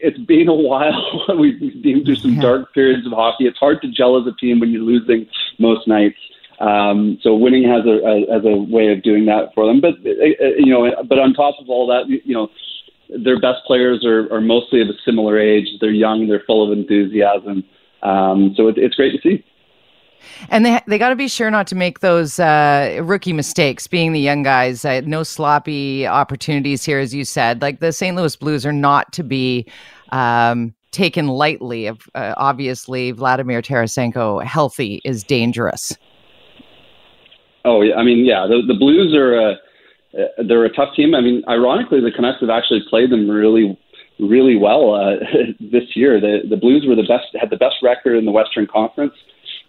It's been a while. We've been through some dark periods of hockey. It's hard to gel as a team when you're losing most nights. So winning has a way of doing that for them, but on top of all that, their best players are mostly of a similar age. They're young, they're full of enthusiasm. So it's great to see. And they got to be sure not to make those rookie mistakes, being the young guys. No sloppy opportunities here, as you said. Like the St. Louis Blues are not to be taken lightly. Obviously, Vladimir Tarasenko healthy is dangerous. Oh, yeah. I mean, yeah, the Blues they're a tough team. I mean, ironically, the Canucks have actually played them really, really well this year. The Blues had the best record in the Western Conference.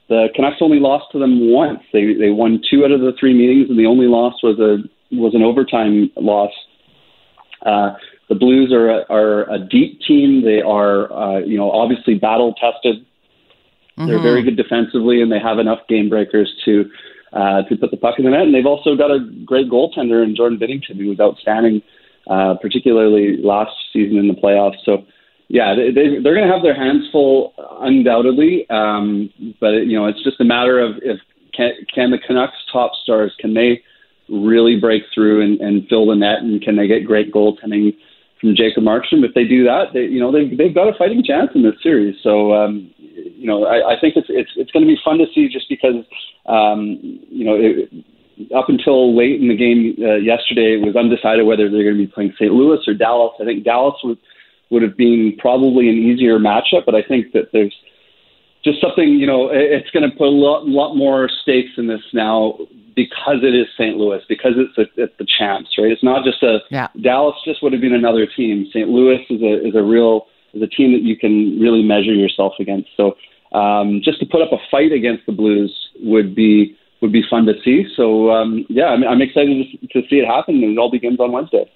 The Canucks only lost to them once. They won 2 out of the 3 meetings, and the only loss was an overtime loss. The Blues are a deep team. They are, obviously battle-tested. Mm-hmm. They're very good defensively, and they have enough game breakers to put the puck in the net. And they've also got a great goaltender in Jordan Binnington, who was outstanding, particularly last season in the playoffs. So, yeah, they're going to have their hands full, undoubtedly. But, it's just a matter of can the Canucks' top stars, can they really break through and fill the net, and can they get great goaltending from Jacob Markstrom? If they do that, they've got a fighting chance in this series. So, I think it's going to be fun to see, just because, up until late in the game yesterday, it was undecided whether they're going to be playing St. Louis or Dallas. I think Dallas would have been probably an easier matchup, but I think that there's just something, it's going to put a lot more stakes in this now, because it is St. Louis, because it's the champs, right? It's not just Dallas just would have been another team. St. Louis is a team that you can really measure yourself against. So just to put up a fight against the Blues would be fun to see. So I'm excited to see it happen, and it all begins on Wednesday.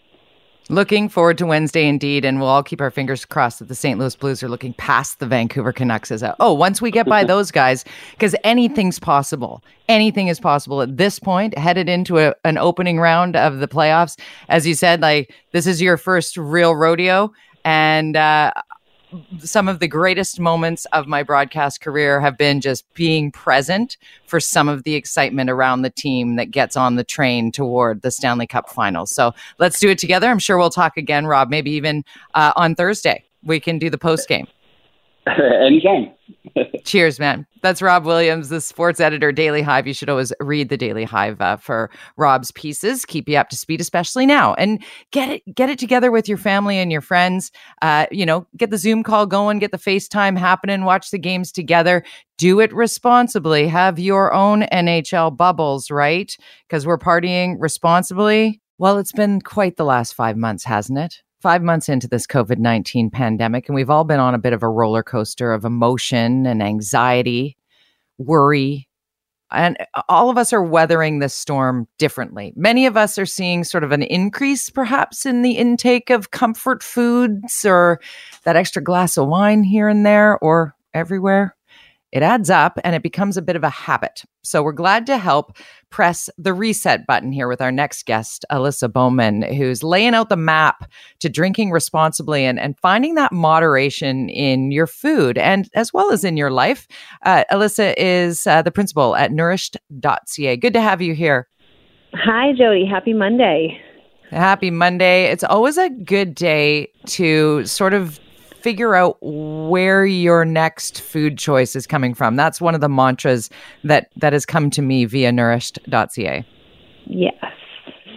Looking forward to Wednesday indeed, and we'll all keep our fingers crossed that the St. Louis Blues are looking past the Vancouver Canucks once we get by those guys, because anything's possible. Anything is possible at this point, headed into an opening round of the playoffs. As you said, like, this is your first real rodeo, and some of the greatest moments of my broadcast career have been just being present for some of the excitement around the team that gets on the train toward the Stanley Cup Finals. So let's do it together. I'm sure we'll talk again, Rob, maybe even on Thursday. We can do the post game. Anytime. Cheers, man. That's Rob Williams, the sports editor, Daily Hive. You should always read the Daily Hive for Rob's pieces. Keep you up to speed, especially now. And get it together with your family and your friends. Get the Zoom call going, get the FaceTime happening, watch the games together. Do it responsibly. Have your own NHL bubbles, right? Because we're partying responsibly. Well, it's been quite the last 5 months, hasn't it? 5 months into this COVID-19 pandemic, and we've all been on a bit of a roller coaster of emotion and anxiety, worry, and all of us are weathering this storm differently. Many of us are seeing sort of an increase, perhaps, in the intake of comfort foods or that extra glass of wine here and there or everywhere. It adds up and it becomes a bit of a habit. So we're glad to help press the reset button here with our next guest, Alyssa Bauman, who's laying out the map to drinking responsibly and finding that moderation in your food and as well as in your life. Alyssa is the principal at nourished.ca. Good to have you here. Hi, Jody. Happy Monday. Happy Monday. It's always a good day to sort of figure out where your next food choice is coming from. That's one of the mantras that has come to me via nourished.ca. Yes.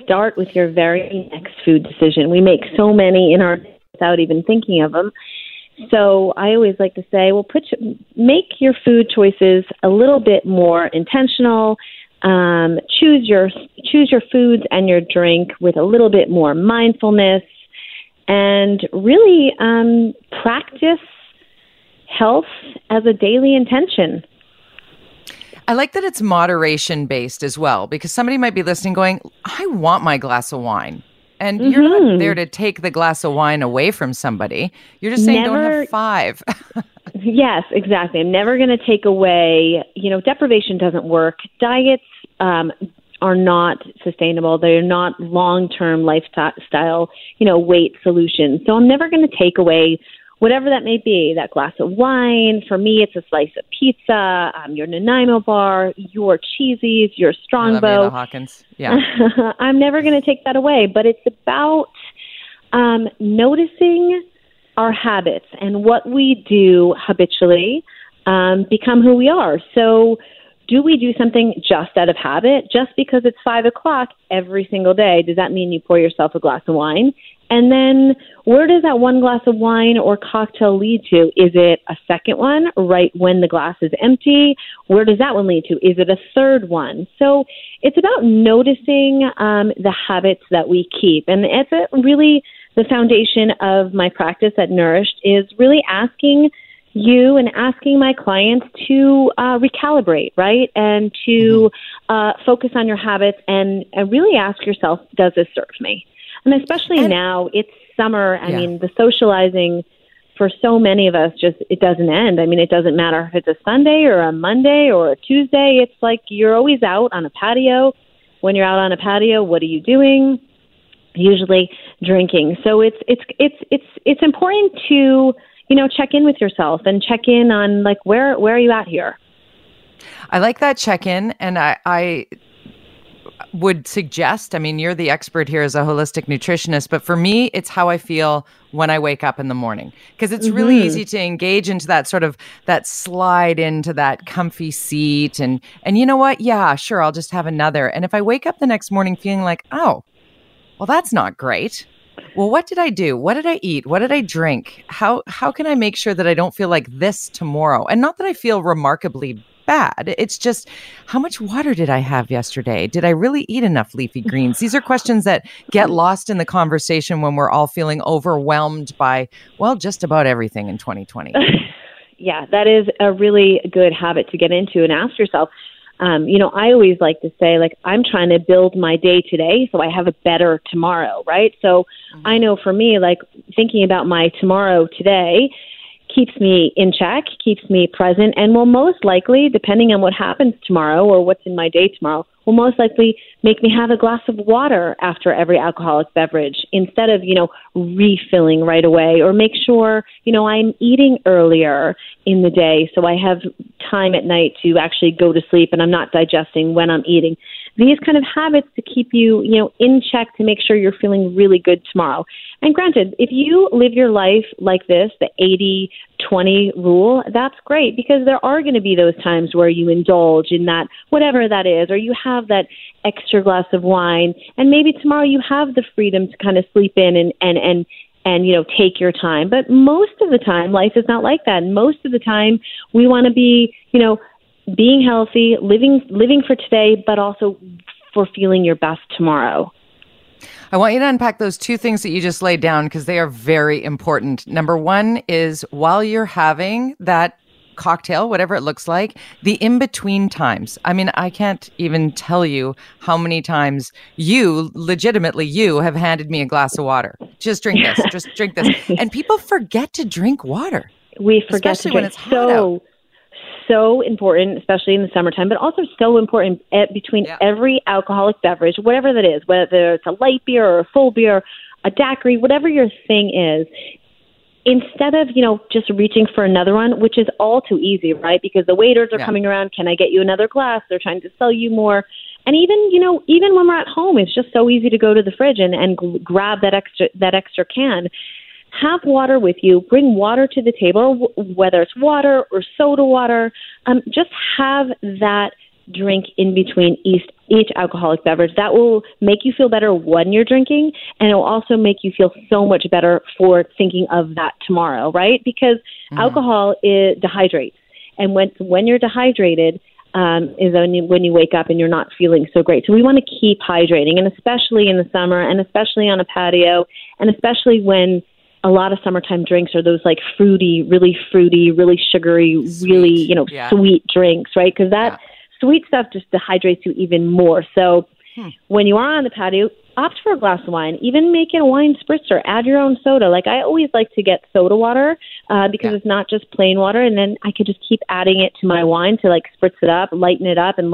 Start with your very next food decision. We make so many in our without even thinking of them. So I always like to say, well, make your food choices a little bit more intentional. Choose your foods and your drink with a little bit more mindfulness. And really practice health as a daily intention. I like that it's moderation based as well, because somebody might be listening going, I want my glass of wine. And you're not there to take the glass of wine away from somebody. You're just saying don't have five. Yes, exactly. I'm never going to take away, deprivation doesn't work. Diets are not sustainable. They're not long-term lifestyle, weight solutions. So I'm never going to take away whatever that may be, that glass of wine. For me, it's a slice of pizza, your Nanaimo bar, your cheesies, your Strongbow. Hawkins. Yeah. I'm never going to take that away, but it's about noticing our habits and what we do habitually become who we are. So do we do something just out of habit? Just because it's 5 o'clock every single day, does that mean you pour yourself a glass of wine? And then where does that one glass of wine or cocktail lead to? Is it a second one right when the glass is empty? Where does that one lead to? Is it a third one? So it's about noticing the habits that we keep. And it's really the foundation of my practice at Nourished is really asking you and asking my clients to recalibrate, right? And to focus on your habits and really ask yourself, does this serve me? And especially now, it's summer. I mean, the socializing for so many of us just, it doesn't end. I mean, it doesn't matter if it's a Sunday or a Monday or a Tuesday. It's like you're always out on a patio. When you're out on a patio, what are you doing? Usually drinking. So it's important to check in with yourself and check in on like, where are you at here? I like that check in. And I would suggest, I mean, you're the expert here as a holistic nutritionist, but for me, it's how I feel when I wake up in the morning, because it's really easy to engage into that sort of that slide into that comfy seat. And you know what? Yeah, sure. I'll just have another. And if I wake up the next morning feeling like, oh, well, that's not great. Well, what did I do? What did I eat? What did I drink? How can I make sure that I don't feel like this tomorrow? And not that I feel remarkably bad. It's just, how much water did I have yesterday? Did I really eat enough leafy greens? These are questions that get lost in the conversation when we're all feeling overwhelmed by, well, just about everything in 2020. Yeah, that is a really good habit to get into and ask yourself. I always like to say, like, I'm trying to build my day today so I have a better tomorrow, right? So I know for me, like, thinking about my tomorrow today keeps me in check, keeps me present, and will most likely, depending on what happens tomorrow or what's in my day tomorrow, will most likely make me have a glass of water after every alcoholic beverage instead of, refilling right away, or make sure, I'm eating earlier in the day so I have time at night to actually go to sleep and I'm not digesting when I'm eating. these kind of habits to keep you, you know, in check to make sure you're feeling really good tomorrow. And granted, if you live your life like this, the 80-20 rule, that's great, because there are going to be those times where you indulge in that, whatever that is, or you have that extra glass of wine, and maybe tomorrow you have the freedom to kind of sleep in and you know, take your time. But most of the time, life is not like that. Most of the time, we want to be, you know, being healthy, living for today, but also for feeling your best tomorrow. I want you to unpack those two things that you just laid down, because they are very important. Number one is, while you're having that cocktail, whatever it looks like, the in-between times. I mean, I can't even tell you how many times you have handed me a glass of water. Just drink this, just drink this. And people forget to drink water. We forget to drink. Especially when it's hot out. So important, especially in the summertime, but also so important between every alcoholic beverage, whatever that is, whether it's a light beer or a full beer, a daiquiri, whatever your thing is. Instead of, you know, just reaching for another one, which is all too easy, right? Because the waiters are coming around. Can I get you another glass? They're trying to sell you more. And even when we're at home, it's just so easy to go to the fridge and grab that extra can. Have water with you. Bring water to the table, whether it's water or soda water. Just have that drink in between each alcoholic beverage. That will make you feel better when you're drinking, and it will also make you feel so much better for thinking of that tomorrow, right? Because alcohol dehydrates. And when you're dehydrated is when you wake up and you're not feeling so great. So we want to keep hydrating, and especially in the summer, and especially on a patio, and especially when a lot of summertime drinks are those like fruity, really sugary, sweet, really, you know, sweet drinks, right? Because that sweet stuff just dehydrates you even more. So when you are on the patio, opt for a glass of wine. Even make it a wine spritzer. Add your own soda. Like, I always like to get soda water because it's not just plain water. And then I could just keep adding it to my wine to like spritz it up, lighten it up. Then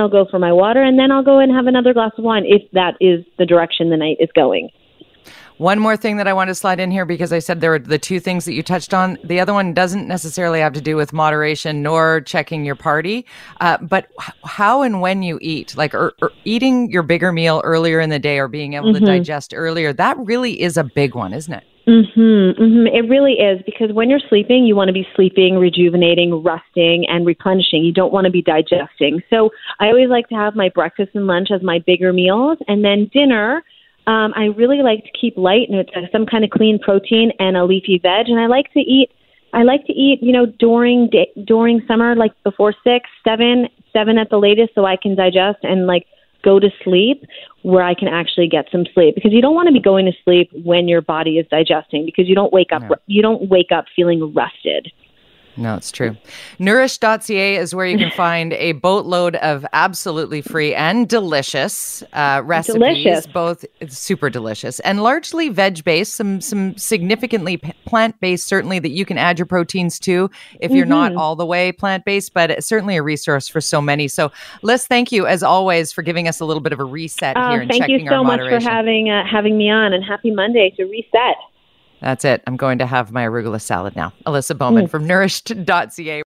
I'll go for my water, and then I'll go and have another glass of wine if that is the direction the night is going. One more thing that I want to slide in here, because I said there were the two things that you touched on. The other one doesn't necessarily have to do with moderation nor checking your party, but how and when you eat, like or eating your bigger meal earlier in the day or being able to digest earlier, that really is a big one, isn't it? It really is, because when you're sleeping, you want to be sleeping, rejuvenating, resting, and replenishing. You don't want to be digesting. So I always like to have my breakfast and lunch as my bigger meals, and then dinner. I really like to keep light, and it's some kind of clean protein and a leafy veg. And I like to eat, you know, during summer, like before 6, 7 at the latest, so I can digest and like go to sleep where I can actually get some sleep, because you don't want to be going to sleep when your body is digesting, because you don't wake up, feeling rested. No, it's true. Nourished.ca is where you can find a boatload of absolutely free and delicious recipes. Delicious. Both super delicious and largely veg-based, some significantly plant-based, certainly, that you can add your proteins to if you're not all the way plant-based, but it's certainly a resource for so many. So, Liz, thank you, as always, for giving us a little bit of a reset here and checking our moderation. Thank you so much for having me on, and happy Monday to Reset. That's it. I'm going to have my arugula salad now. Alyssa Bauman from nourished.ca.